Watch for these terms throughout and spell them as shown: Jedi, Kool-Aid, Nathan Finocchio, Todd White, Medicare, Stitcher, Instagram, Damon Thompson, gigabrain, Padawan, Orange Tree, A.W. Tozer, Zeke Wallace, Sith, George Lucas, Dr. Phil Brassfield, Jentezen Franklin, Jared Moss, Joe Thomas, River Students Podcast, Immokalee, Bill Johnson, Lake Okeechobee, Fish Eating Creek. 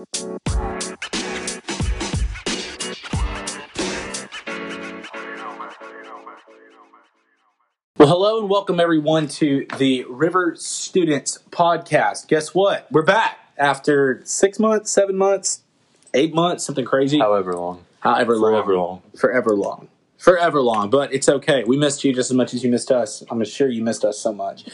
Well, hello and welcome everyone to the River Students Podcast. Guess what? We're back after 6 months, 7 months, 8 months, something crazy. However long. But it's okay. We missed you just as much as you missed us. I'm sure you missed us so much.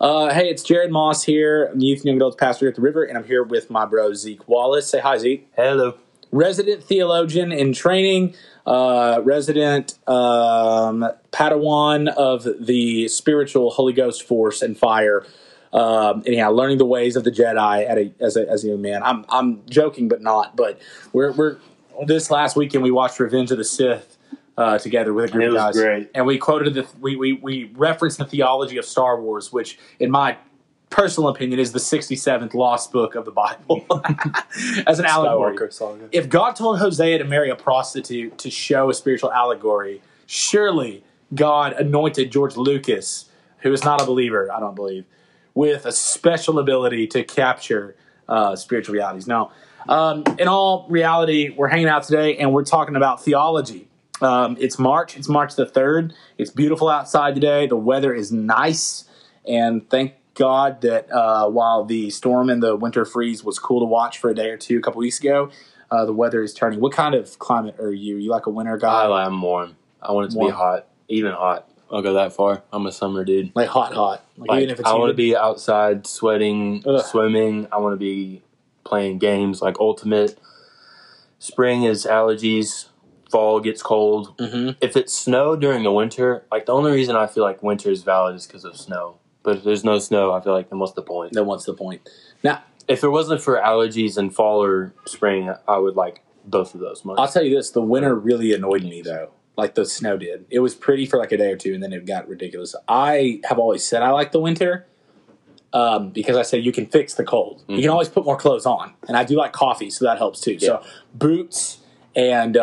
Hey, it's Jared Moss here. I'm the Youth and Young Adults Pastor at the River, and I'm here with my bro, Zeke Wallace. Say hi, Zeke. Hello. Resident theologian in training, resident Padawan of the spiritual Holy Ghost force and fire. Learning the ways of the Jedi as a young man. I'm joking, but not. But we're this last weekend we watched Revenge of the Sith. Together with a group of guys, great. And we quoted we referenced the theology of Star Wars, which, in my personal opinion, is the 67th lost book of the Bible, as an allegory. If God told Hosea to marry a prostitute to show a spiritual allegory, surely God anointed George Lucas, who is not a believer, I don't believe, with a special ability to capture spiritual realities. Now, in all reality, we're hanging out today and we're talking about theology. It's March. It's March the 3rd. It's beautiful outside today. The weather is nice, and thank God that while the storm and the winter freeze was cool to watch for a day or two a couple weeks ago, the weather is turning. What kind of climate are you? You like a winter guy? I'm warm. I want it to be hot, even hot. I'll go that far. I'm a summer dude. Like hot. Like even if it's I want to be outside sweating, swimming. I want to be playing games like Ultimate. Spring is allergies. Fall gets cold. Mm-hmm. If it's snow during the winter, like the only reason I feel like winter is valid is because of snow. But if there's no snow, I feel like then what's the point? Now, if it wasn't for allergies in fall or spring, I would like both of those months. I'll tell you this: the winter really annoyed me though. Like the snow did. It was pretty for like a day or two, and then it got ridiculous. I have always said I like the winter because I say you can fix the cold. Mm-hmm. You can always put more clothes on, and I do like coffee, so that helps too. Yeah. So boots. And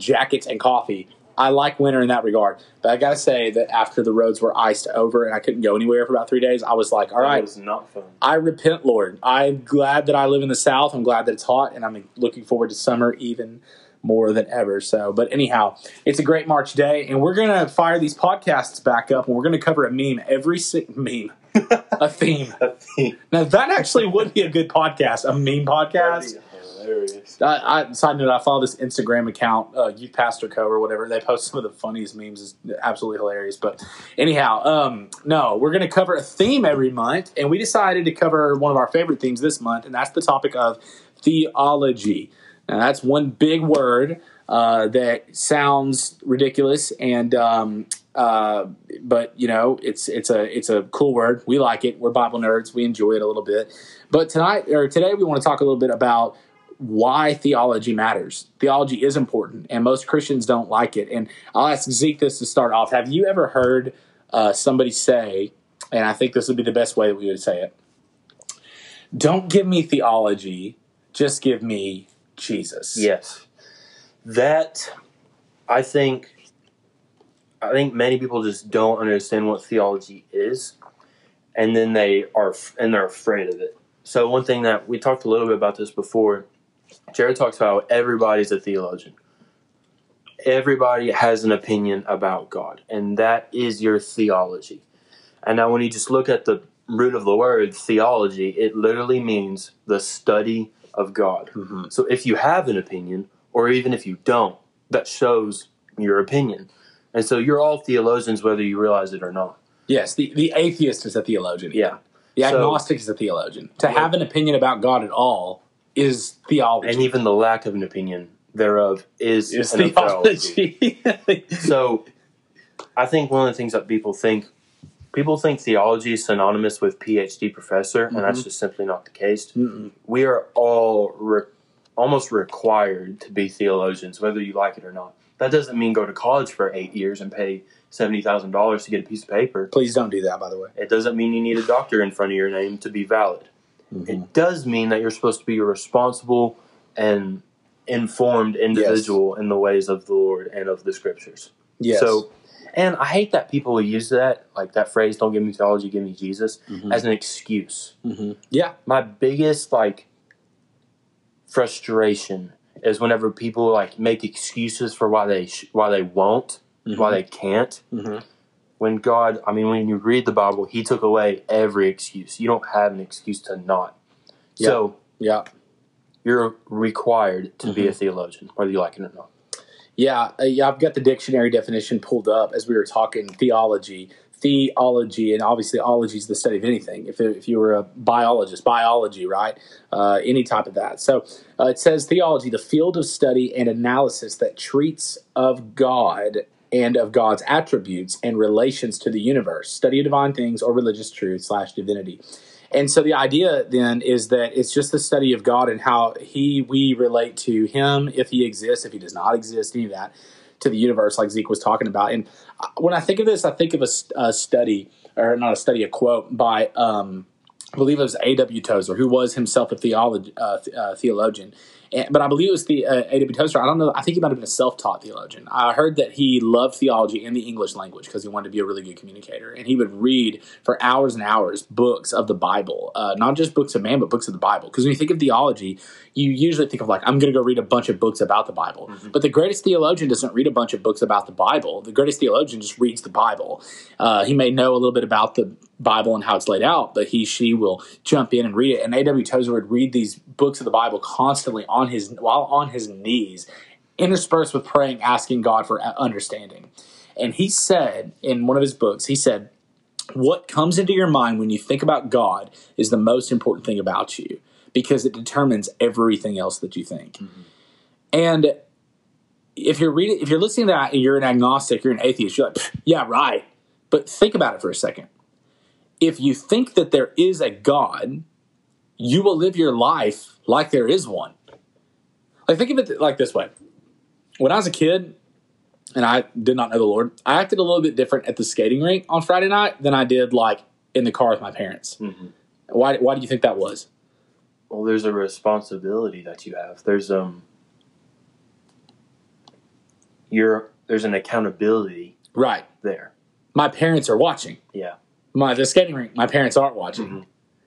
jackets and coffee. I like winter in that regard. But I got to say that after the roads were iced over and I couldn't go anywhere for about 3 days, I was like, all right, was not fun. I repent, Lord. I'm glad that I live in the South. I'm glad that it's hot, and I'm looking forward to summer even more than ever. So, but anyhow, it's a great March day, and we're going to fire these podcasts back up, and we're going to cover a meme. A theme. Now, that actually would be a good podcast, a meme podcast. Side note, I follow this Instagram account, Youth Pastor Co. or whatever. They post some of the funniest memes. It's absolutely hilarious. But anyhow, no, we're going to cover a theme every month. And we decided to cover one of our favorite themes this month, and that's the topic of theology. Now, that's one big word that sounds ridiculous, and but you know, it's a cool word. We like it. We're Bible nerds. We enjoy it a little bit. But today we want to talk a little bit about why theology matters. Theology is important, and most Christians don't like it. And I'll ask Zeke this to start off. Have you ever heard somebody say, and I think this would be the best way that we would say it, don't give me theology, just give me Jesus? Yes. That, I think many people just don't understand what theology is, and then they're afraid of it. So one thing that we talked a little bit about this before, Jared talks about everybody's a theologian. Everybody has an opinion about God, and that is your theology. And now when you just look at the root of the word theology, it literally means the study of God. Mm-hmm. So if you have an opinion, or even if you don't, that shows your opinion. And so you're all theologians whether you realize it or not. Yes, the atheist is a theologian. Yeah. The agnostic is a theologian. To have an opinion about God at all is theology. And even the lack of an opinion thereof is theology. So I think one of the things that people think theology is synonymous with PhD professor, mm-hmm. and that's just simply not the case. Mm-mm. We are all almost required to be theologians, whether you like it or not. That doesn't mean go to college for 8 years and pay $70,000 to get a piece of paper. Please don't do that, by the way. It doesn't mean you need a doctor in front of your name to be valid. Mm-hmm. It does mean that you're supposed to be a responsible and informed individual, yes. in the ways of the Lord and of the Scriptures. Yes. So, and I hate that people use that, like that phrase, don't give me theology, give me Jesus, mm-hmm. as an excuse. Mm-hmm. Yeah. My biggest, frustration is whenever people like make excuses for why they won't, mm-hmm. why they can't. Mm-hmm. When God, I mean, when you read the Bible, He took away every excuse. You don't have an excuse to not. Yeah. So yeah, you're required to mm-hmm. be a theologian, whether you like it or not. Yeah, yeah, I've got the dictionary definition pulled up as we were talking theology. Theology, and obviously ology is the study of anything. If you were a biologist, biology, right? Any type of that. So it says theology, the field of study and analysis that treats of God and of God's attributes and relations to the universe, study of divine things or religious truth/divinity. And so the idea then is that it's just the study of God and how we relate to Him, if He exists, if He does not exist, any of that, to the universe, like Zeke was talking about. And when I think of this, I think of a quote by, I believe it was A.W. Tozer, who was himself a theologian. But I believe it was the A.W. Tozer. I don't know. I think he might have been a self-taught theologian. I heard that he loved theology and the English language because he wanted to be a really good communicator. And he would read for hours and hours books of the Bible, not just books of man, but books of the Bible. Because when you think of theology, you usually think of like, I'm going to go read a bunch of books about the Bible. Mm-hmm. But the greatest theologian doesn't read a bunch of books about the Bible. The greatest theologian just reads the Bible. He may know a little bit about the Bible and how it's laid out, but she will jump in and read it. And A.W. Tozer would read these books of the Bible constantly while on his knees, interspersed with praying, asking God for understanding. And he said in one of his books, he said, "What comes into your mind when you think about God is the most important thing about you, because it determines everything else that you think." Mm-hmm. And if you're listening to that, and you're an agnostic, you're an atheist, you're like, "Yeah, right." But think about it for a second. If you think that there is a God, you will live your life like there is one. Like, think of it like this way. When I was a kid and I did not know the Lord, I acted a little bit different at the skating rink on Friday night than I did like in the car with my parents. Mm-hmm. Why do you think that was? Well, there's a responsibility that you have. There's an accountability right there. My parents are watching. Yeah. The skating rink, my parents aren't watching. Mm-hmm.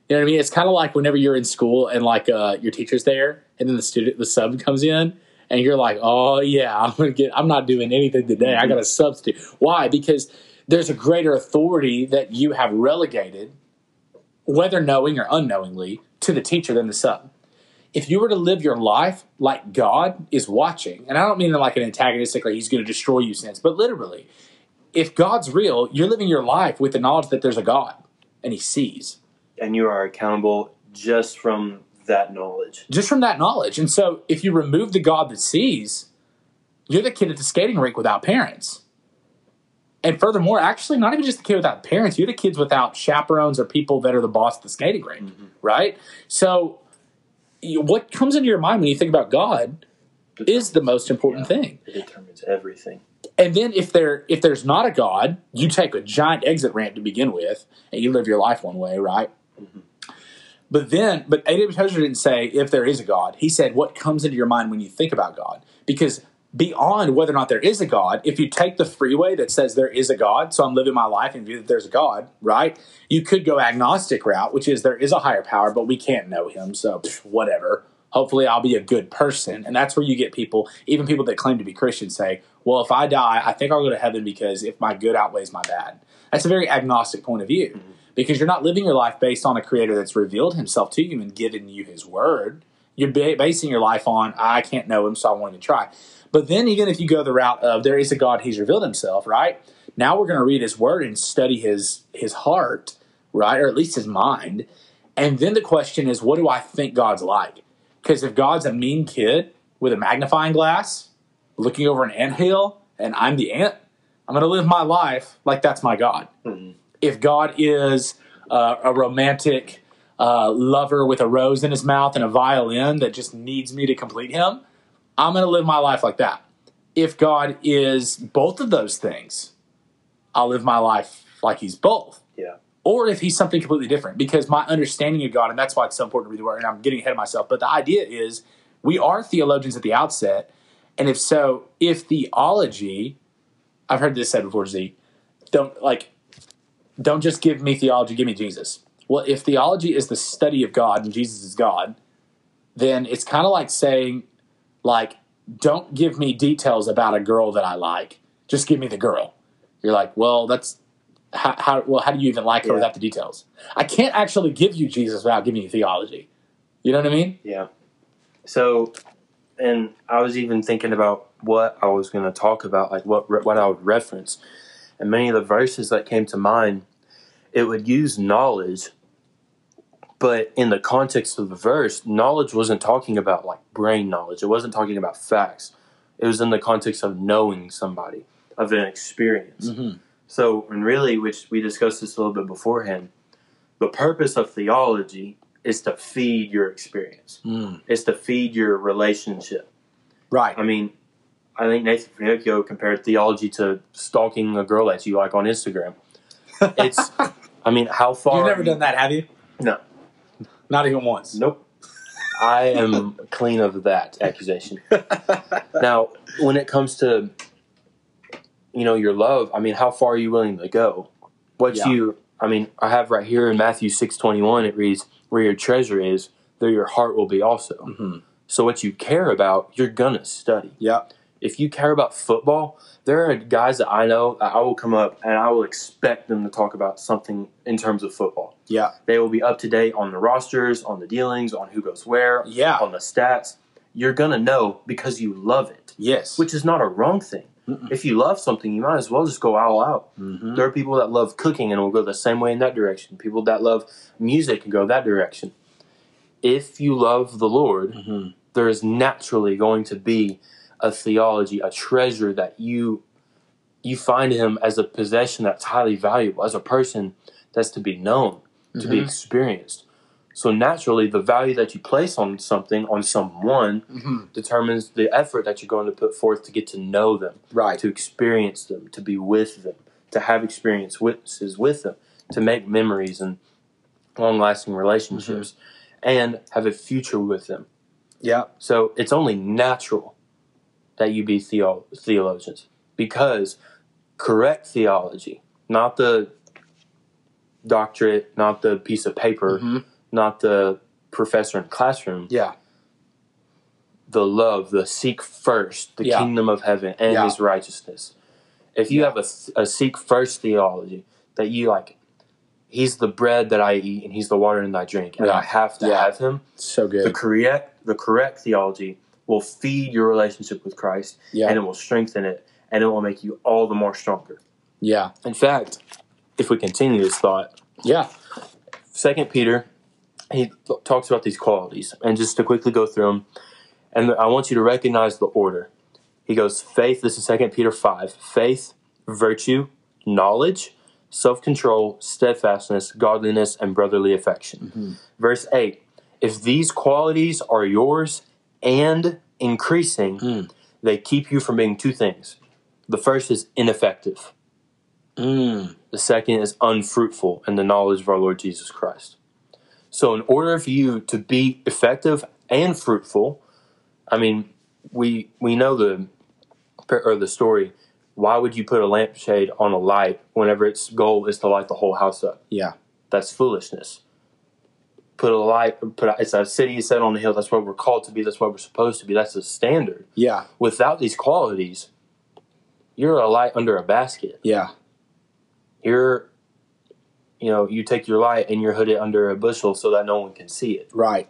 You know what I mean? It's kind of like whenever you're in school and like your teacher's there, and then the sub comes in, and you're like, "Oh yeah, I'm not doing anything today. Mm-hmm. I got a substitute." Why? Because there's a greater authority that you have relegated, whether knowing or unknowingly, to the teacher than the sub. If you were to live your life like God is watching, and I don't mean in like an antagonistic, like He's going to destroy you sense, but literally. If God's real, you're living your life with the knowledge that there's a God and He sees. And you are accountable just from that knowledge. Just from that knowledge. And so if you remove the God that sees, you're the kid at the skating rink without parents. And furthermore, actually, not even just the kid without parents. You're the kids without chaperones or people that are the boss at the skating rink, mm-hmm. right? So what comes into your mind when you think about God is the most important thing. It determines everything. And then if there's not a God, you take a giant exit ramp to begin with, and you live your life one way, right? Mm-hmm. But A.W. Tozer didn't say if there is a God. He said what comes into your mind when you think about God. Because beyond whether or not there is a God, if you take the freeway that says there is a God, so I'm living my life and view that there's a God, right? You could go agnostic route, which is there is a higher power, but we can't know Him, so whatever. Hopefully I'll be a good person. And that's where you get people, even people that claim to be Christians, say, "Well, if I die, I think I'll go to heaven because if my good outweighs my bad." That's a very agnostic point of view, mm-hmm. because you're not living your life based on a creator that's revealed Himself to you and given you His word. You're basing your life on, "I can't know Him, so I want to try." But then even if you go the route of there is a God, He's revealed Himself, right? Now we're going to read His word and study His heart, right? Or at least His mind. And then the question is, what do I think God's like? Because if God's a mean kid with a magnifying glass looking over an anthill and I'm the ant, I'm going to live my life like that's my God. Mm-hmm. If God is a romantic lover with a rose in his mouth and a violin that just needs me to complete him, I'm going to live my life like that. If God is both of those things, I'll live my life like He's both. Yeah. Or if He's something completely different, because my understanding of God, and that's why it's so important to read the Word, and I'm getting ahead of myself, but the idea is we are theologians at the outset, and if theology, I've heard this said before, Zeke, don't just give me theology, give me Jesus. Well, if theology is the study of God and Jesus is God, then it's kind of like saying, like, don't give me details about a girl that I like. Just give me the girl. You're like, well, that's how do you even like her without the details? I can't actually give you Jesus without giving you theology. You know what I mean? Yeah. So, and I was even thinking about what I was going to talk about, like what I would reference. And many of the verses that came to mind, it would use knowledge, but in the context of the verse, knowledge wasn't talking about like brain knowledge. It wasn't talking about facts. It was in the context of knowing somebody, of an experience. Mm-hmm. So, and really, which we discussed this a little bit beforehand, the purpose of theology is to feed your experience. Mm. It's to feed your relationship. Right. I mean, I think Nathan Finocchio compared theology to stalking a girl that you like on Instagram. It's, I mean, how far... You've never done that, have you? No. Not even once? Nope. I am clean of that accusation. Now, when it comes to, you know, your love, I mean, how far are you willing to go? I have right here in Matthew 6:21, it reads, where your treasure is, there your heart will be also. Mm-hmm. So what you care about, you're going to study. Yeah. If you care about football, there are guys that I know, I will come up and I will expect them to talk about something in terms of football. Yeah. They will be up to date on the rosters, on the dealings, on who goes where, on the stats. You're going to know because you love it. Yes. Which is not a wrong thing. Mm-mm. If you love something, you might as well just go all out. Mm-hmm. There are people that love cooking and will go the same way in that direction. People that love music and go that direction. If you love the Lord, mm-hmm. there is naturally going to be a theology, a treasure that you find him as a possession that's highly valuable, as a person that's to be known, to mm-hmm. be experienced. So naturally, the value that you place on something, on someone, mm-hmm. determines the effort that you're going to put forth to get to know them, right? To experience them, to be with them, to have experience witnesses with them, to make memories and long-lasting relationships, mm-hmm. and have a future with them. Yeah. So it's only natural that you be theologians, because correct theology, not the doctorate, not the piece of paper, mm-hmm. not the professor in classroom. Yeah. The love, the seek first, the kingdom of heaven and his righteousness. If you have a seek first theology that you like, he's the bread that I eat and he's the water that I drink and I have to have him. So good. The correct theology will feed your relationship with Christ, and it will strengthen it, and it will make you all the more stronger. Yeah. In fact, if we continue this thought, 2 Peter, he talks about these qualities, and just to quickly go through them, and I want you to recognize the order. He goes, faith, this is 2 Peter 5, faith, virtue, knowledge, self-control, steadfastness, godliness, and brotherly affection. Mm-hmm. Verse 8, if these qualities are yours and increasing, they keep you from being two things. The first is ineffective. The second is unfruitful in the knowledge of our Lord Jesus Christ. So in order for you to be effective and fruitful, I mean, we know the story. Why would you put a lampshade on a light whenever its goal is to light the whole house up? Yeah. That's foolishness. It's a city set on a hill. That's what we're called to be. That's what we're supposed to be. That's the standard. Yeah. Without these qualities, you're a light under a basket. Yeah. You take your light and you hood it under a bushel so that no one can see it. Right.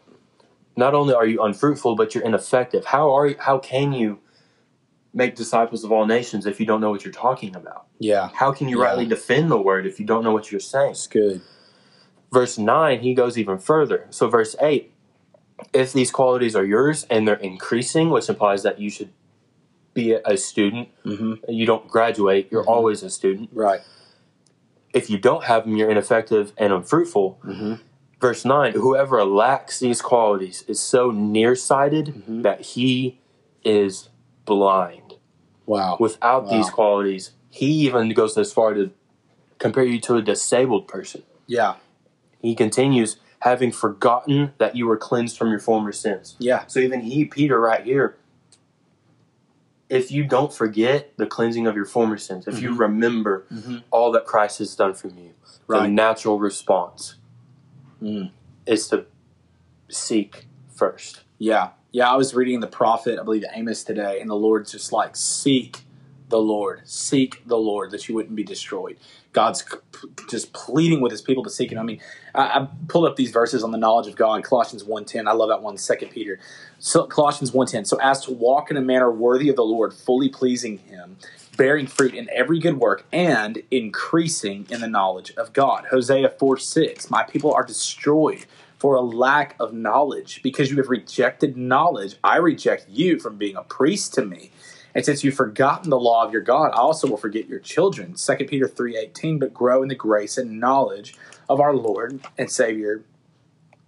Not only are you unfruitful, but you're ineffective. How can you make disciples of all nations if you don't know what you're talking about? Yeah. How can you rightly defend the word if you don't know what you're saying? That's good. Verse 9, he goes even further. So verse 8, if these qualities are yours and they're increasing, which implies that you should be a student. Mm-hmm. You don't graduate. You're mm-hmm. always a student. Right. If you don't have them, you're ineffective and unfruitful. Mm-hmm. Verse 9, whoever lacks these qualities is so nearsighted mm-hmm. that he is blind. Wow. Without these qualities, he even goes as far to compare you to a disabled person. Yeah. He continues, having forgotten that you were cleansed from your former sins. Yeah. So even Peter right here, if you don't forget the cleansing of your former sins, if mm-hmm. you remember mm-hmm. all that Christ has done for you, the natural response is to seek first. Yeah. I was reading the prophet, I believe Amos today, and the Lord's just like, seek the Lord that you wouldn't be destroyed. God's just pleading with his people to seek him. I mean, I pulled up these verses on the knowledge of God, Colossians 1:10. I love that one, 2 Peter. So, Colossians 1:10, so as to walk in a manner worthy of the Lord, fully pleasing him, bearing fruit in every good work, and increasing in the knowledge of God. Hosea 4:6, my people are destroyed for a lack of knowledge. Because you have rejected knowledge, I reject you from being a priest to me. And since you've forgotten the law of your God, I also will forget your children. 2 Peter 3:18, but grow in the grace and knowledge of our Lord and Savior,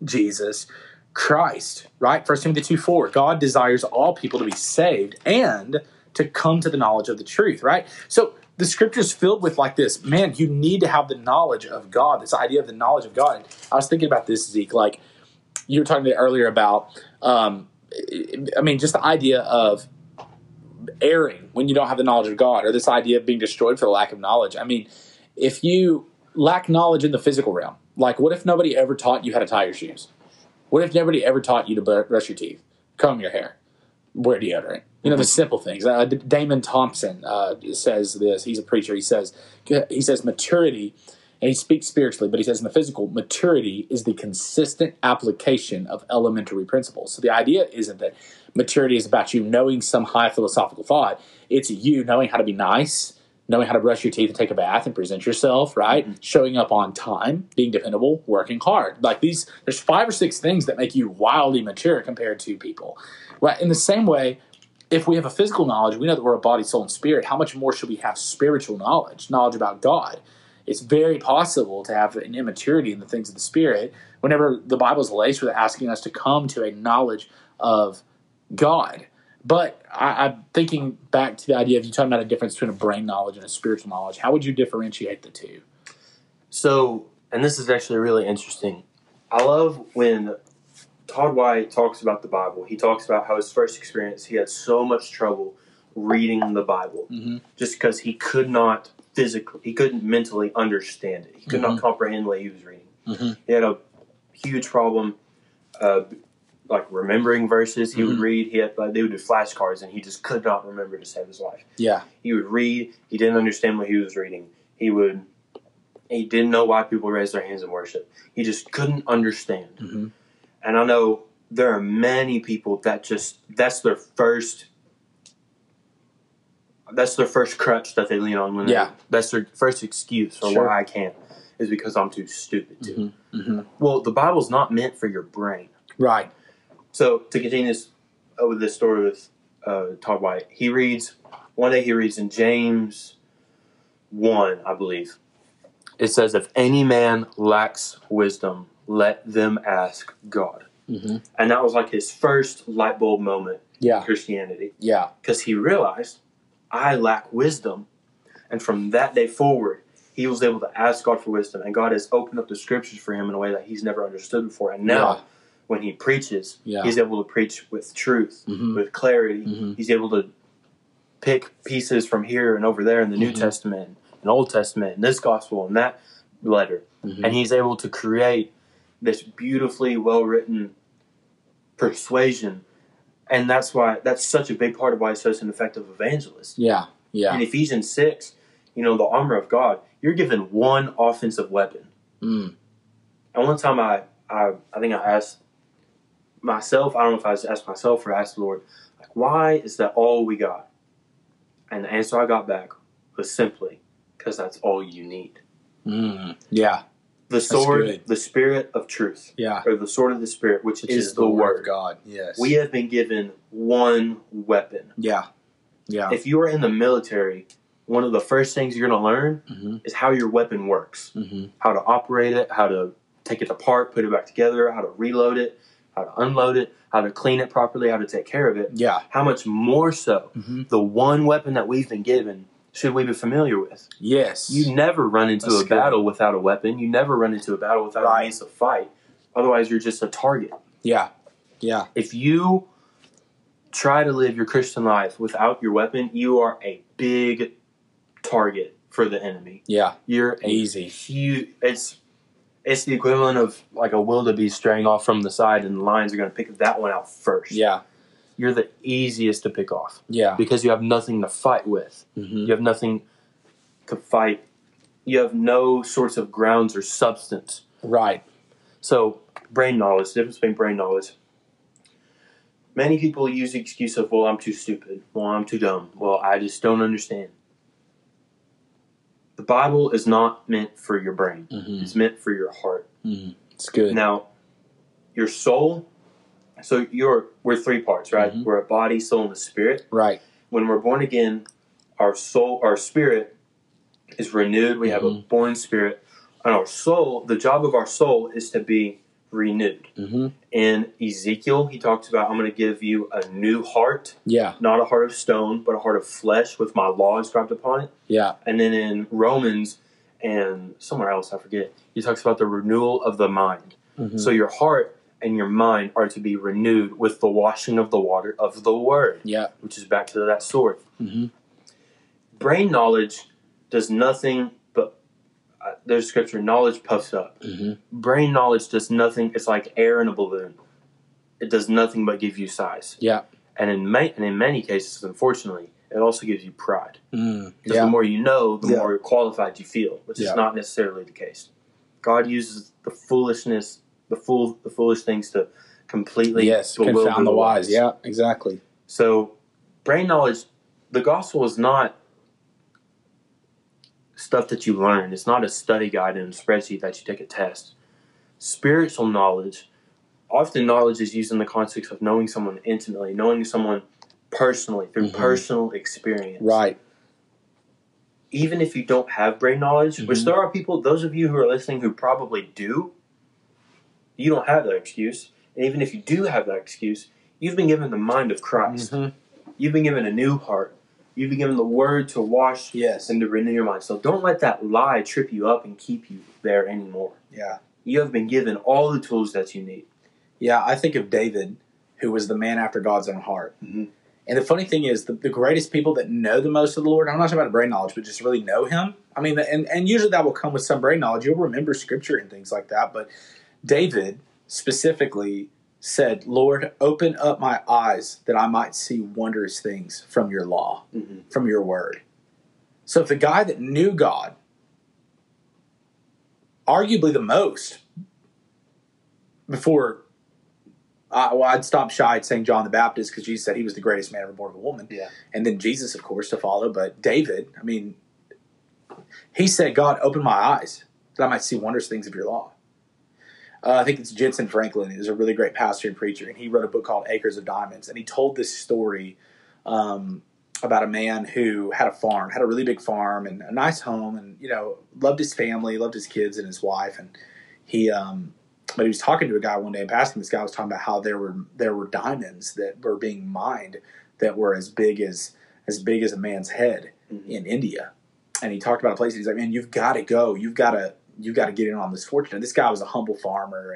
Jesus Christ. Right? 1 Timothy 2:4, God desires all people to be saved and to come to the knowledge of the truth. Right? So the scripture is filled with like this, man, you need to have the knowledge of God, this idea of the knowledge of God. And I was thinking about this, Zeke, like you were talking to me earlier about, I mean, just the idea of erring when you don't have the knowledge of God, or this idea of being destroyed for the lack of knowledge. I mean, if you lack knowledge in the physical realm, like what if nobody ever taught you how to tie your shoes? What if nobody ever taught you to brush your teeth, comb your hair, wear deodorant? You know, the simple things. Damon Thompson says this. He's a preacher. He says maturity, and he speaks spiritually, but he says in the physical, maturity is the consistent application of elementary principles. So the idea isn't that maturity is about you knowing some high philosophical thought. It's you knowing how to be nice, knowing how to brush your teeth and take a bath and present yourself, right? Mm-hmm. Showing up on time, being dependable, working hard. Like these, there's 5 or 6 things that make you wildly mature compared to people. Right? In the same way, if we have a physical knowledge, we know that we're a body, soul, and spirit. How much more should we have spiritual knowledge, knowledge about God? It's very possible to have an immaturity in the things of the spirit whenever the Bible is laced with asking us to come to a knowledge of God. But I'm thinking back to the idea of you talking about a difference between a brain knowledge and a spiritual knowledge. How would you differentiate the two? So, and this is actually really interesting. I love when Todd White talks about the Bible. He talks about how his first experience, he had so much trouble reading the Bible just because he could not physically, he couldn't mentally understand it. He could not comprehend what he was reading. He had a huge problem like remembering verses. He would read, he had, like, they would do flashcards and he just could not remember to save his life. Yeah. He would read, he didn't understand what he was reading. He didn't know why people raised their hands in worship. He just couldn't understand. And I know there are many people that that's their first, crutch that they lean on when that's their first excuse for why I can't is because I'm too stupid to. Well, the Bible's not meant for your brain. Right. So to continue this with this story with Todd White, one day he reads in James 1, I believe. It says, if any man lacks wisdom, let them ask God. And that was like his first light bulb moment in Christianity. Yeah. Because he realized, I lack wisdom. And from that day forward, he was able to ask God for wisdom. And God has opened up the scriptures for him in a way that he's never understood before. And now, when he preaches, he's able to preach with truth, with clarity. He's able to pick pieces from here and over there in the New Testament, and Old Testament, and this gospel, and that letter. And he's able to create this beautifully well-written persuasion. And that's why, that's such a big part of why he's such an effective evangelist. Yeah. In Ephesians 6, you know, the armor of God, you're given one offensive weapon. And one time I think I asked myself, I don't know if I just asked myself or asked the Lord, like, why is that all we got? And the answer I got back was simply, because that's all you need. Yeah. The sword, the spirit of truth, or the sword of the spirit, which is the word of God. Yes, we have been given one weapon. Yeah. If you are in the military, one of the first things you're going to learn is how your weapon works, how to operate it, how to take it apart, put it back together, how to reload it, how to unload it, how to clean it properly, how to take care of it. Yeah. How much more so the one weapon that we've been given should we be familiar with? Yes. You never run into a battle without a weapon. You never run into a battle without a means to fight. Otherwise, you're just a target. Yeah. If you try to live your Christian life without your weapon, you are a big target for the enemy. Yeah. You're easy. Huge, it's it's the equivalent of like a wildebeest straying off from the side, and the lions are going to pick that one out first. Yeah. You're the easiest to pick off. Yeah. Because you have nothing to fight with. Mm-hmm. You have nothing to fight. You have no sorts of grounds or substance. Right. So brain knowledge, the difference between brain knowledge. Many people use the excuse of, well, I'm too stupid. Well, I'm too dumb. Well, I just don't understand. The Bible is not meant for your brain. Mm-hmm. It's meant for your heart. Mm-hmm. It's good. Now, your soul. So we're three parts, right? Mm-hmm. We're a body, soul, and a spirit. Right. When we're born again, our spirit is renewed. We mm-hmm. have a born spirit. And our soul, the job of our soul is to be renewed. Mm-hmm. In Ezekiel, he talks about, I'm going to give you a new heart. Yeah. Not a heart of stone, but a heart of flesh with my law inscribed upon it. Yeah. And then in Romans and somewhere else, I forget, he talks about the renewal of the mind. Mm-hmm. So your heart and your mind are to be renewed with the washing of the water of the word. Yeah. Which is back to that sword. Mm-hmm. Brain knowledge does nothing but, there's scripture, knowledge puffs up. Mm-hmm. Brain knowledge does nothing. It's like air in a balloon. It does nothing but give you size. Yeah. And in many cases, unfortunately, it also gives you pride. Mm, because the more you know, the more qualified you feel, which is not necessarily the case. God uses the foolishness, the foolish things to completely confound the wise. Yeah, exactly. So brain knowledge, the gospel is not stuff that you learn. It's not a study guide in a spreadsheet that you take a test. Spiritual knowledge, often knowledge is used in the context of knowing someone intimately, knowing someone personally through mm-hmm. personal experience. Right. Even if you don't have brain knowledge, mm-hmm. which there are people, those of you who are listening who probably do, you don't have that excuse. And even if you do have that excuse, you've been given the mind of Christ. Mm-hmm. You've been given a new heart. You've been given the word to wash and to renew your mind. So don't let that lie trip you up and keep you there anymore. Yeah. You have been given all the tools that you need. Yeah, I think of David, who was the man after God's own heart. Mm-hmm. And the funny thing is, the greatest people that know the most of the Lord, I'm not talking about brain knowledge, but just really know him. I mean, and usually that will come with some brain knowledge. You'll remember scripture and things like that, but David specifically said, Lord, open up my eyes that I might see wondrous things from your law, mm-hmm. from your word. So if the guy that knew God, arguably the most, before, I'd stop shy at saying John the Baptist because Jesus said he was the greatest man ever born of a woman. Yeah. And then Jesus, of course, to follow. But David, I mean, he said, God, open my eyes that I might see wondrous things of your law. I think it's Jentezen Franklin. He was a really great pastor and preacher, and he wrote a book called Acres of Diamonds. And he told this story about a man who had a farm, had a really big farm and a nice home, and loved his family, loved his kids and his wife. And he, but he was talking to a guy one day and passing. This guy was talking about how there were diamonds that were being mined that were as big as a man's head mm-hmm. in India. And he talked about a place. And he's like, man, you've got to go. You've got to get in on this fortune. And this guy was a humble farmer,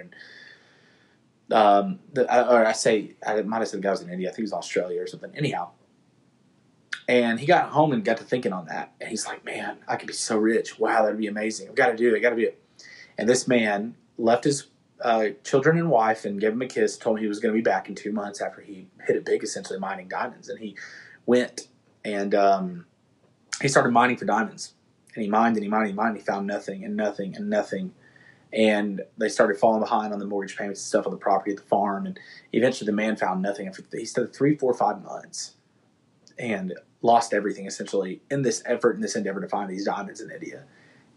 and I might have said the guy was in India. I think he was in Australia or something. Anyhow, and he got home and got to thinking on that, and he's like, "Man, I could be so rich. Wow, that'd be amazing. I've got to do it. I got to do it." And this man left his children and wife and gave him a kiss. Told him he was going to be back in 2 months after he hit it big, essentially mining diamonds. And he went and he started mining for diamonds. And he mined and he mined and he mined and he found nothing and nothing and nothing. And they started falling behind on the mortgage payments and stuff on the property at the farm. And eventually the man found nothing. He stood 3, 4, 5 months and lost everything essentially in this effort and this endeavor to find these diamonds in India.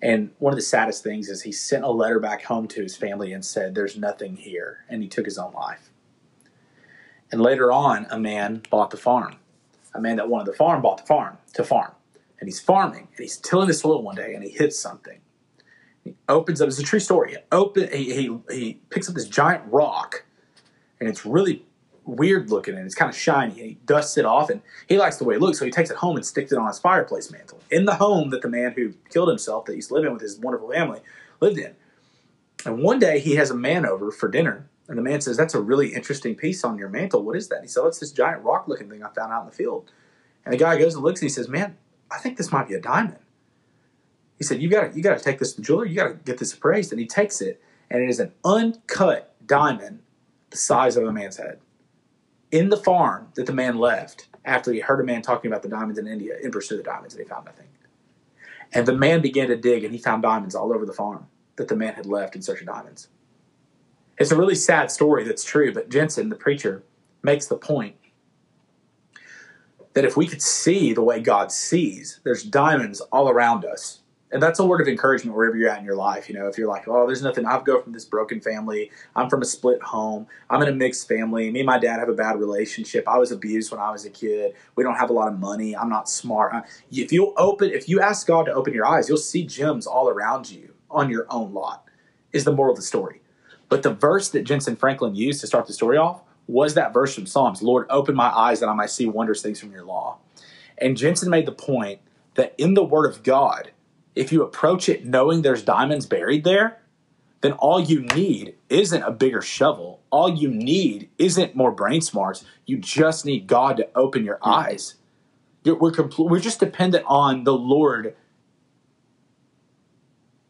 And one of the saddest things is he sent a letter back home to his family and said, there's nothing here. And he took his own life. And later on, a man bought the farm. A man that wanted the farm bought the farm to farm. And he's farming, and he's tilling this soil one day, and he hits something. He opens up. It's a true story. He picks up this giant rock, and it's really weird looking, and it's kind of shiny. And he dusts it off, and he likes the way it looks, so he takes it home and sticks it on his fireplace mantle in the home that the man who killed himself, that used to live in with his wonderful family, lived in. And one day he has a man over for dinner, and the man says, "That's a really interesting piece on your mantle. What is that?" And he said, "It's this giant rock looking thing I found out in the field." And the guy goes and looks, and he says, "Man, I think this might be a diamond." He said, you got to take this to the jeweler. You got to get this appraised. And he takes it, and it is an uncut diamond the size of a man's head in the farm that the man left after he heard a man talking about the diamonds in India in pursuit of the diamonds, and he found nothing. And the man began to dig, and he found diamonds all over the farm that the man had left in search of diamonds. It's a really sad story that's true, but Jensen, the preacher, makes the point that if we could see the way God sees, there's diamonds all around us. And that's a word of encouragement wherever you're at in your life. You know, if you're like, oh, there's nothing. I've come from this broken family. I'm from a split home. I'm in a mixed family. Me and my dad have a bad relationship. I was abused when I was a kid. We don't have a lot of money. I'm not smart. If you ask God to open your eyes, you'll see gems all around you on your own lot is the moral of the story. But the verse that Jentezen Franklin used to start the story off was that verse from Psalms, Lord, open my eyes that I might see wondrous things from your law. And Jensen made the point that in the Word of God, if you approach it knowing there's diamonds buried there, then all you need isn't a bigger shovel. All you need isn't more brain smarts. You just need God to open your eyes. We're just dependent on the Lord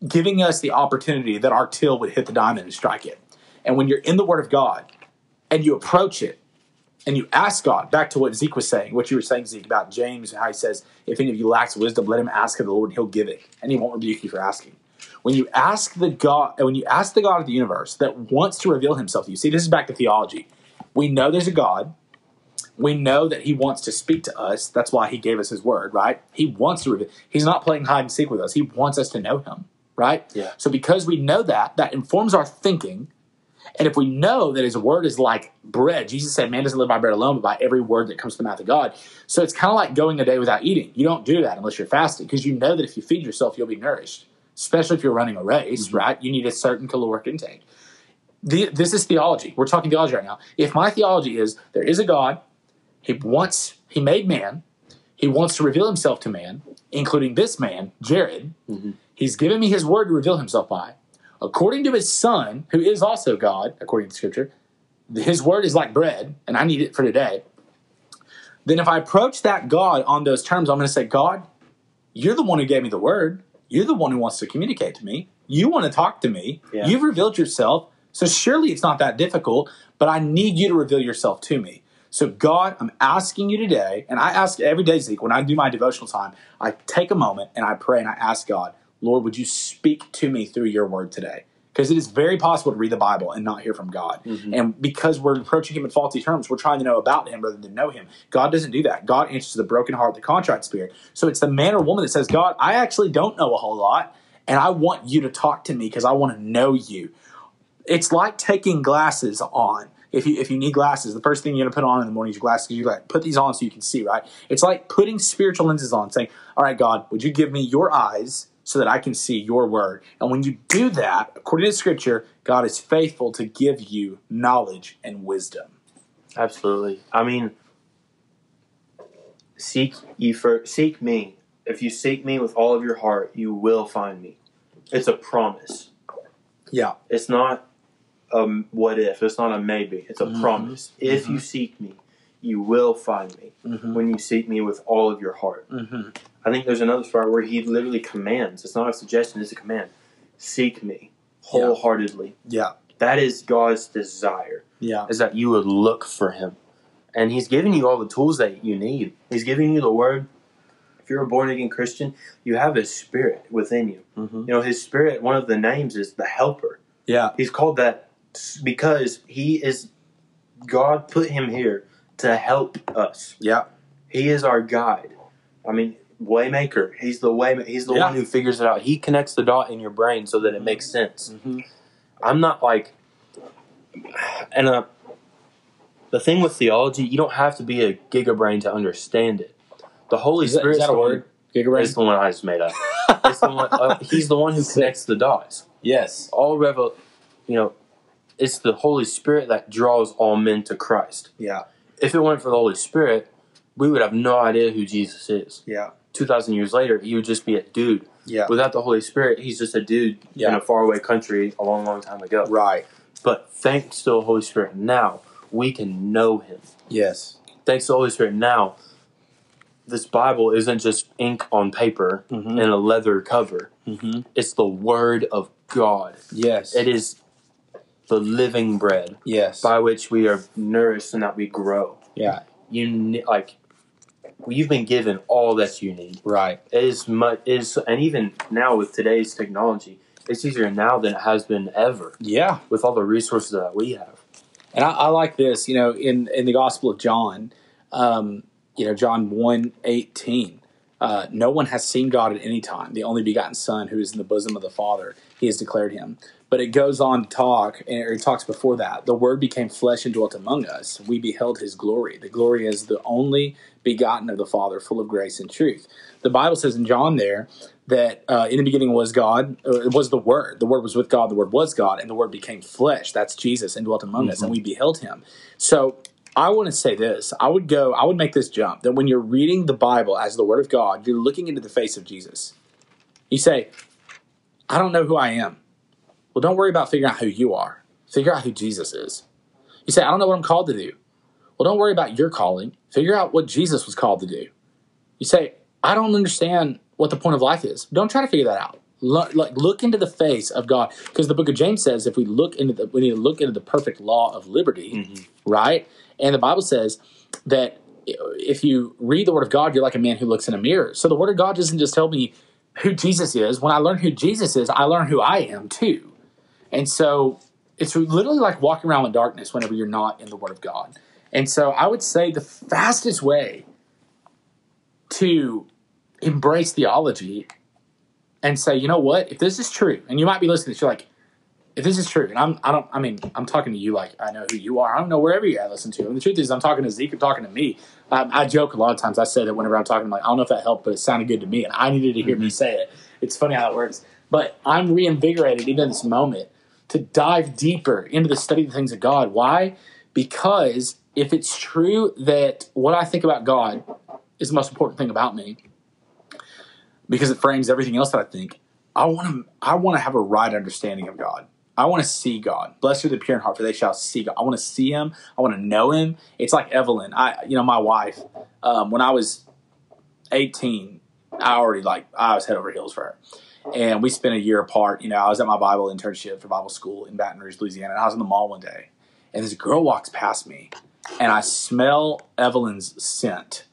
giving us the opportunity that our till would hit the diamond and strike it. And when you're in the Word of God and you approach it and you ask God, back to what Zeke was saying, what you were saying, Zeke, about James, how he says, if any of you lacks wisdom, let him ask of the Lord, and he'll give it, and he won't rebuke you for asking. When you ask the God of the universe that wants to reveal himself to you, see, this is back to theology. We know there's a God. We know that he wants to speak to us. That's why he gave us his word, right? He wants to reveal. He's not playing hide and seek with us. He wants us to know him, right? Yeah. So because we know that, that informs our thinking. And if we know that his word is like bread, Jesus said, man doesn't live by bread alone, but by every word that comes from the mouth of God. So it's kind of like going a day without eating. You don't do that unless you're fasting, because you know that if you feed yourself, you'll be nourished, especially if you're running a race, right? You need a certain caloric intake. This is theology. We're talking theology right now. If my theology is there is a God, he made man, he wants to reveal himself to man, including this man, Jared. Mm-hmm. He's given me his word to reveal himself by. According to his son, who is also God, according to Scripture, his word is like bread, and I need it for today. Then if I approach that God on those terms, I'm going to say, God, you're the one who gave me the word. You're the one who wants to communicate to me. You want to talk to me. Yeah. You've revealed yourself, so surely it's not that difficult, but I need you to reveal yourself to me. So God, I'm asking you today, and I ask every day, Zeke, when I do my devotional time, I take a moment and I pray and I ask God, Lord, would you speak to me through your word today? Because it is very possible to read the Bible and not hear from God. Mm-hmm. And because we're approaching him in faulty terms, we're trying to know about him rather than know him. God doesn't do that. God answers the broken heart, the contrite spirit. So it's the man or woman that says, God, I actually don't know a whole lot, and I want you to talk to me because I want to know you. It's like taking glasses on. If you need glasses, the first thing you're going to put on in the morning is your glasses. You're like, put these on so you can see, right? It's like putting spiritual lenses on, saying, all right, God, would you give me your eyes so that I can see your word? And when you do that, according to Scripture, God is faithful to give you knowledge and wisdom. Absolutely. I mean, seek me. If you seek me with all of your heart, you will find me. It's a promise. Yeah. It's not a what if. It's not a maybe. It's a promise. If you seek me, you will find me when you seek me with all of your heart. Mm-hmm. I think there's another story where he literally commands. It's not a suggestion. It's a command. Seek me wholeheartedly. Yeah. That is God's desire. Yeah. Is that you would look for him. And he's giving you all the tools that you need. He's giving you the word. If you're a born-again Christian, you have his spirit within you. Mm-hmm. You know, his spirit, one of the names is the helper. Yeah. He's called that because God put him here to help us. Yeah. He is our guide. I mean, waymaker. He's the waymaker. He's the one who figures it out. He connects the dot in your brain so that it makes sense. Mm-hmm. I'm not like, and the thing with theology, you don't have to be a gigabrain to understand it. The Holy Spirit is that a word? Gigabrain? It's the one I just made up. It's the one, he's the one who connects the dots. Yes. It's the Holy Spirit that draws all men to Christ. Yeah. If it weren't for the Holy Spirit, we would have no idea who Jesus is. Yeah. 2,000 years later, he would just be a dude. Yeah. Without the Holy Spirit, he's just a dude in a faraway country a long, long time ago. Right. But thanks to the Holy Spirit now, we can know him. Yes. Thanks to the Holy Spirit now, this Bible isn't just ink on paper mm-hmm. and a leather cover. Mm-hmm. It's the Word of God. Yes. It is the living bread. Yes. By which we are nourished and that we grow. Yeah. You've been given all that you need. Right. It is much. And even now with today's technology, it's easier now than it has been ever. Yeah. With all the resources that we have. And I like this, in the Gospel of John, John 1:18, no one has seen God at any time. The only begotten Son who is in the bosom of the Father, he has declared him. But it goes on to talk, or it talks before that, the Word became flesh and dwelt among us. We beheld his glory. The glory is the only begotten of the Father, full of grace and truth. The Bible says in John there that in the beginning was God, it was the Word. The Word was with God, the Word was God, and the Word became flesh. That's Jesus and dwelt among mm-hmm. us, and we beheld him. So I want to say this. I would make this jump, that when you're reading the Bible as the Word of God, you're looking into the face of Jesus. You say, I don't know who I am. Well, don't worry about figuring out who you are. Figure out who Jesus is. You say, I don't know what I'm called to do. Well, don't worry about your calling. Figure out what Jesus was called to do. You say, I don't understand what the point of life is. Don't try to figure that out. Look into the face of God, because the book of James says if we need to look into the perfect law of liberty, mm-hmm. right? And the Bible says that if you read the Word of God, you're like a man who looks in a mirror. So the Word of God doesn't just tell me who Jesus is. When I learn who Jesus is, I learn who I am too. And so it's literally like walking around with darkness whenever you're not in the Word of God. And so I would say the fastest way to embrace theology and say, you know what, if this is true, and you might be listening to this, you're like, if this is true, and I'm talking to you like I know who you are. I don't know wherever you're at listening to. And the truth is I'm talking to Zeke, I'm talking to me. I joke a lot of times. I say that whenever I'm talking, I'm like, I don't know if that helped, but it sounded good to me, and I needed to hear mm-hmm. me say it. It's funny how it works. But I'm reinvigorated even in this moment to dive deeper into the study of the things of God. Why? Because if it's true that what I think about God is the most important thing about me, because it frames everything else that I think, I want to have a right understanding of God. I want to see God. Blessed are the pure in heart, for they shall see God. I want to see him. I want to know him. It's like Evelyn, my wife, when I was 18, I was head over heels for her. And we spent a year apart. I was at my Bible internship for Bible school in Baton Rouge, Louisiana. And I was in the mall one day. And this girl walks past me. And I smell Evelyn's scent.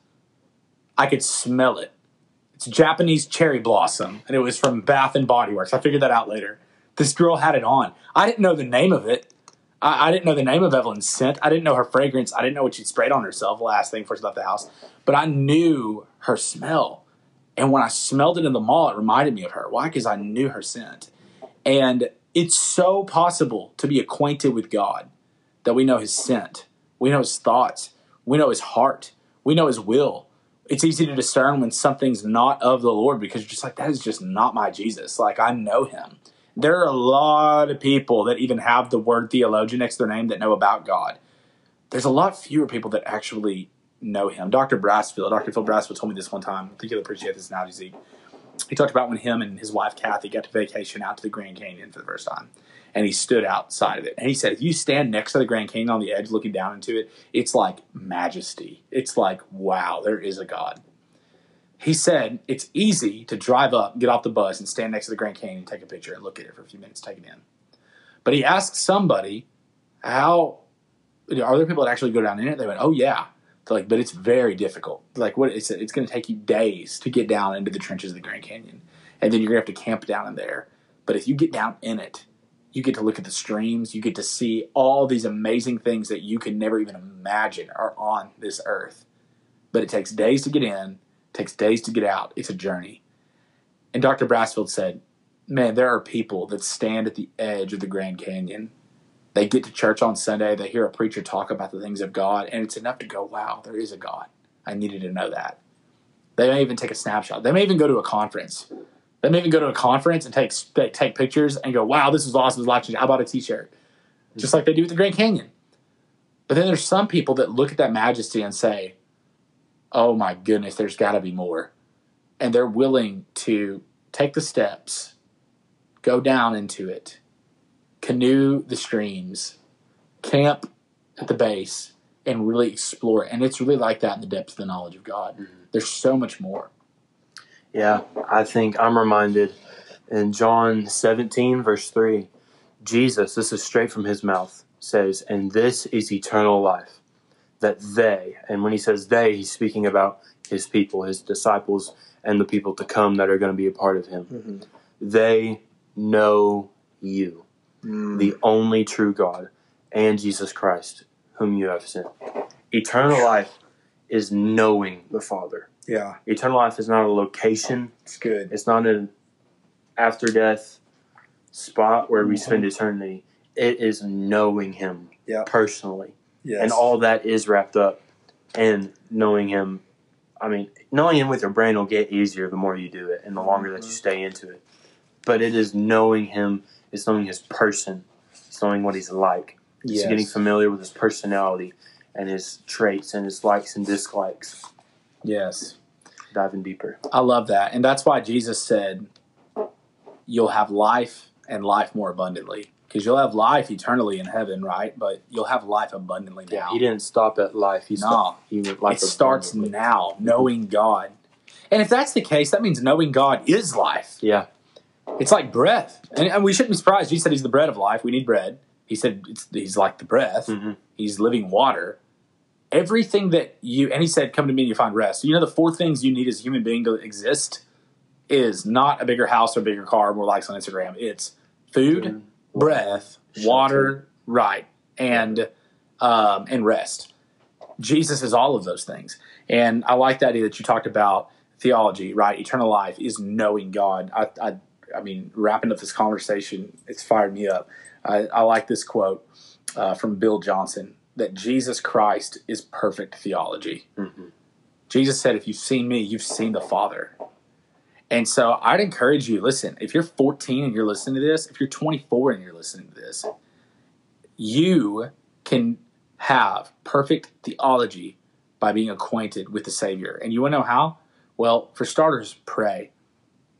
I could smell it. It's Japanese cherry blossom. And it was from Bath and Body Works. I figured that out later. This girl had it on. I didn't know the name of it. I didn't know the name of Evelyn's scent. I didn't know her fragrance. I didn't know what she'd sprayed on herself last thing before she left the house. But I knew her smell. And when I smelled it in the mall, it reminded me of her. Why? Because I knew her scent. And it's so possible to be acquainted with God that we know his scent. We know his thoughts. We know his heart. We know his will. It's easy to discern when something's not of the Lord because you're just like, that is just not my Jesus. Like, I know him. There are a lot of people that even have the word theologian next to their name that know about God. There's a lot fewer people that actually know him. Dr. Phil Brassfield told me this one time. I think you'll appreciate this analogy, Zeke. He talked about when him and his wife, Kathy, got to vacation out to the Grand Canyon for the first time. And he stood outside of it. And he said, if you stand next to the Grand Canyon on the edge looking down into it, it's like majesty. It's like, wow, there is a God. He said, it's easy to drive up, get off the bus, and stand next to the Grand Canyon and take a picture and look at it for a few minutes, take it in. But he asked somebody, are there people that actually go down in it? They went, oh, yeah. Like, but it's very difficult. Like, it's going to take you days to get down into the trenches of the Grand Canyon, and then you're going to have to camp down in there. But if you get down in it, you get to look at the streams. You get to see all these amazing things that you can never even imagine are on this earth. But it takes days to get in, takes days to get out. It's a journey. And Dr. Brassfield said, man, there are people that stand at the edge of the Grand Canyon. They get to church on Sunday, they hear a preacher talk about the things of God, and it's enough to go, wow, there is a God. I needed to know that. They may even take a snapshot. They may even go to a conference. They may even go to a conference and take pictures and go, wow, this was awesome. This was life-changing. I bought a t-shirt. Mm-hmm. Just like they do with the Grand Canyon. But then there's some people that look at that majesty and say, oh my goodness, there's got to be more. And they're willing to take the steps, go down into it, canoe the streams, camp at the base, and really explore it. And it's really like that in the depths of the knowledge of God. Mm-hmm. There's so much more. Yeah, I think I'm reminded in John 17, verse 3, Jesus, this is straight from his mouth, says, and this is eternal life, that they, and when he says they, he's speaking about his people, his disciples, and the people to come that are going to be a part of him. Mm-hmm. They know you, the only true God, and Jesus Christ, whom you have sent. Eternal life is knowing the Father. Yeah. Eternal life is not a location. It's good. It's not an after death spot where we spend eternity. It is knowing him personally. Yes. And all that is wrapped up in knowing him. I mean, knowing him with your brain will get easier the more you do it and the longer that you stay into it. But it is knowing him. It's knowing his person. It's knowing what he's like. It's getting familiar with his personality and his traits and his likes and dislikes. Yes. Diving deeper. I love that. And that's why Jesus said, you'll have life and life more abundantly. Because you'll have life eternally in heaven, right? But you'll have life abundantly now. Yeah, he didn't stop at life. He starts now, knowing God. And if that's the case, that means knowing God is life. Yeah. It's like breath. And we shouldn't be surprised. He said he's the bread of life. We need bread. He said he's like the breath. Mm-hmm. He's living water. Everything that you, and he said, come to me and you find rest. So, you know, the four things you need as a human being to exist is not a bigger house or a bigger car, more likes on Instagram. It's food, breath, water, and rest. Jesus is all of those things. And I like the idea that you talked about theology, right? Eternal life is knowing God. I mean, wrapping up this conversation, it's fired me up. I like this quote from Bill Johnson, that Jesus Christ is perfect theology. Mm-hmm. Jesus said, if you've seen me, you've seen the Father. And so I'd encourage you, listen, if you're 14 and you're listening to this, if you're 24 and you're listening to this, you can have perfect theology by being acquainted with the Savior. And you want to know how? Well, for starters, pray.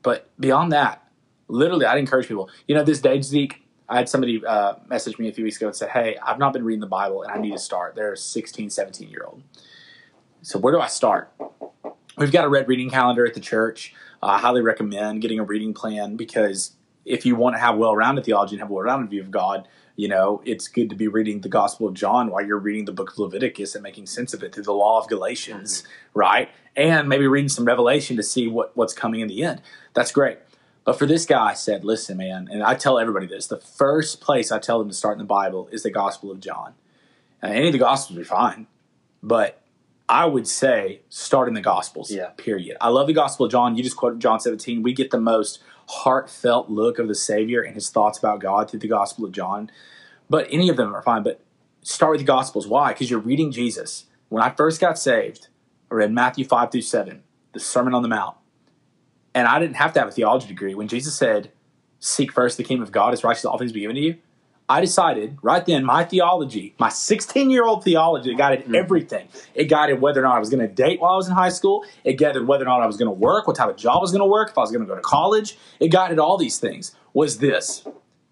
But beyond that, literally, I'd encourage people. You know, this day, Zeke, I had somebody message me a few weeks ago and said, hey, I've not been reading the Bible and I need to start. They're a 16, 17-year-old. So where do I start? We've got a red reading calendar at the church. I highly recommend getting a reading plan, because if you want to have well-rounded theology and have a well-rounded view of God, you know, it's good to be reading the Gospel of John while you're reading the book of Leviticus and making sense of it through the law of Galatians, right? And maybe reading some Revelation to see what's coming in the end. That's great. But for this guy, I said, listen, man, and I tell everybody this, the first place I tell them to start in the Bible is the Gospel of John. And any of the Gospels are fine, but I would say start in the Gospels, period. I love the Gospel of John. You just quoted John 17. We get the most heartfelt look of the Savior and his thoughts about God through the Gospel of John. But any of them are fine, but start with the Gospels. Why? Because you're reading Jesus. When I first got saved, I read Matthew 5 through 7, the Sermon on the Mount. And I didn't have to have a theology degree. When Jesus said, seek first the kingdom of God, his righteousness, all things be given to you, I decided right then my theology, my 16-year-old theology, it guided everything. It guided whether or not I was going to date while I was in high school. It guided whether or not I was going to work, what type of job I was going to work, if I was going to go to college. It guided all these things. Was this.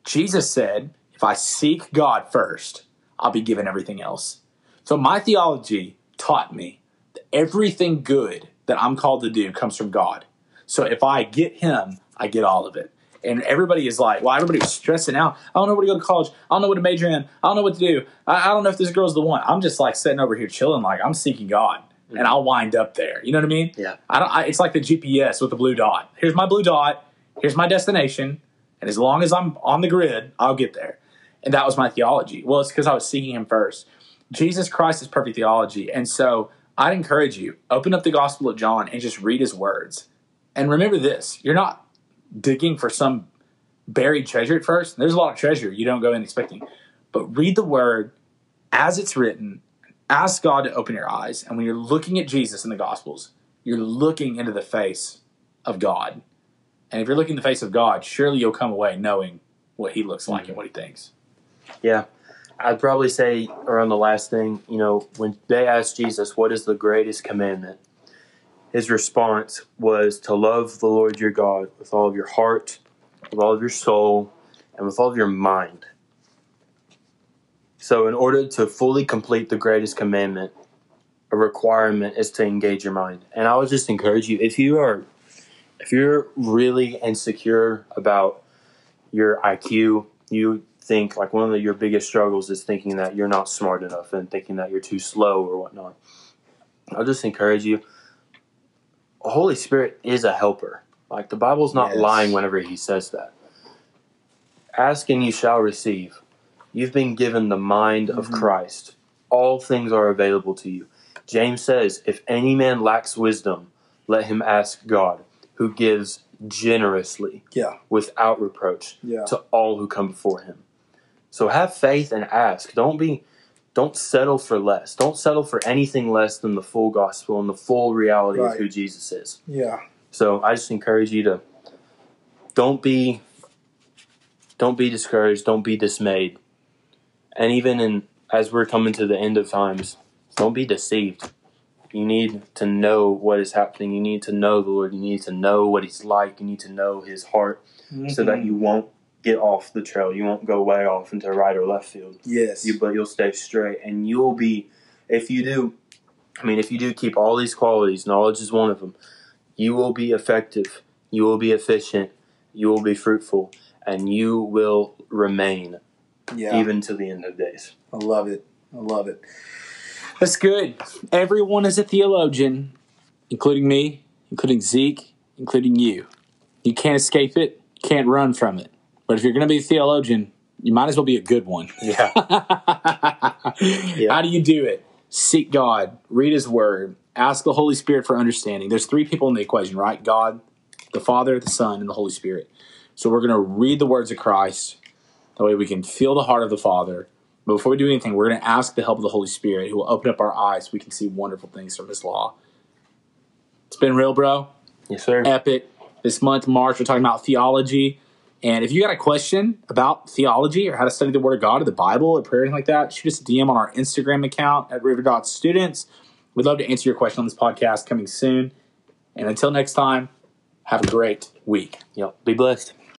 Jesus said, if I seek God first, I'll be given everything else. So my theology taught me that everything good that I'm called to do comes from God. So if I get him, I get all of it. And everybody is like, well, everybody was stressing out. I don't know where to go to college. I don't know what to major in. I don't know what to do. I don't know if this girl's the one. I'm just like sitting over here chilling like I'm seeking God. And I'll wind up there. You know what I mean? Yeah. It's like the GPS with the blue dot. Here's my blue dot. Here's my destination. And as long as I'm on the grid, I'll get there. And that was my theology. Well, it's because I was seeking him first. Jesus Christ is perfect theology. And so I'd encourage you, open up the Gospel of John and just read his words. And remember this, you're not digging for some buried treasure at first. There's a lot of treasure you don't go in expecting. But read the word as it's written. Ask God to open your eyes. And when you're looking at Jesus in the Gospels, you're looking into the face of God. And if you're looking in the face of God, surely you'll come away knowing what he looks like and what he thinks. Yeah. I'd probably say around the last thing, you know, when they asked Jesus, what is the greatest commandment? His response was to love the Lord your God with all of your heart, with all of your soul, and with all of your mind. So in order to fully complete the greatest commandment, a requirement is to engage your mind. And I would just encourage you, if you're really insecure about your IQ, you think like one of your biggest struggles is thinking that you're not smart enough and thinking that you're too slow or whatnot. I'll just encourage you. The Holy Spirit is a helper. Like the Bible's not lying whenever he says that. Ask and you shall receive. You've been given the mind of Christ. All things are available to you. James says, if any man lacks wisdom, let him ask God, who gives generously, without reproach, to all who come before him. So have faith and ask. Don't settle for less. Don't settle for anything less than the full gospel and the full reality of who Jesus is. Yeah. So I just encourage you to don't be discouraged, don't be dismayed. And even as we're coming to the end of times, don't be deceived. You need to know what is happening. You need to know the Lord. You need to know what he's like. You need to know his heart so that you won't get off the trail. You won't go way off into right or left field. Yes. But you'll stay straight. And you'll be, if you do keep all these qualities, knowledge is one of them, you will be effective. You will be efficient. You will be fruitful. And you will remain even to the end of days. I love it. I love it. That's good. Everyone is a theologian, including me, including Zeke, including you. You can't escape it. You can't run from it. But if you're going to be a theologian, you might as well be a good one. Yeah. How do you do it? Seek God. Read his word. Ask the Holy Spirit for understanding. There's three people in the equation, right? God, the Father, the Son, and the Holy Spirit. So we're going to read the words of Christ. That way we can feel the heart of the Father. But before we do anything, we're going to ask the help of the Holy Spirit, who will open up our eyes so we can see wonderful things from his law. It's been real, bro. Yes, sir. Epic. This month, March, we're talking about theology. And if you got a question about theology or how to study the Word of God or the Bible or prayer or anything like that, shoot us a DM on our Instagram account at river.students. We'd love to answer your question on this podcast coming soon. And until next time, have a great week. Yep. Be blessed.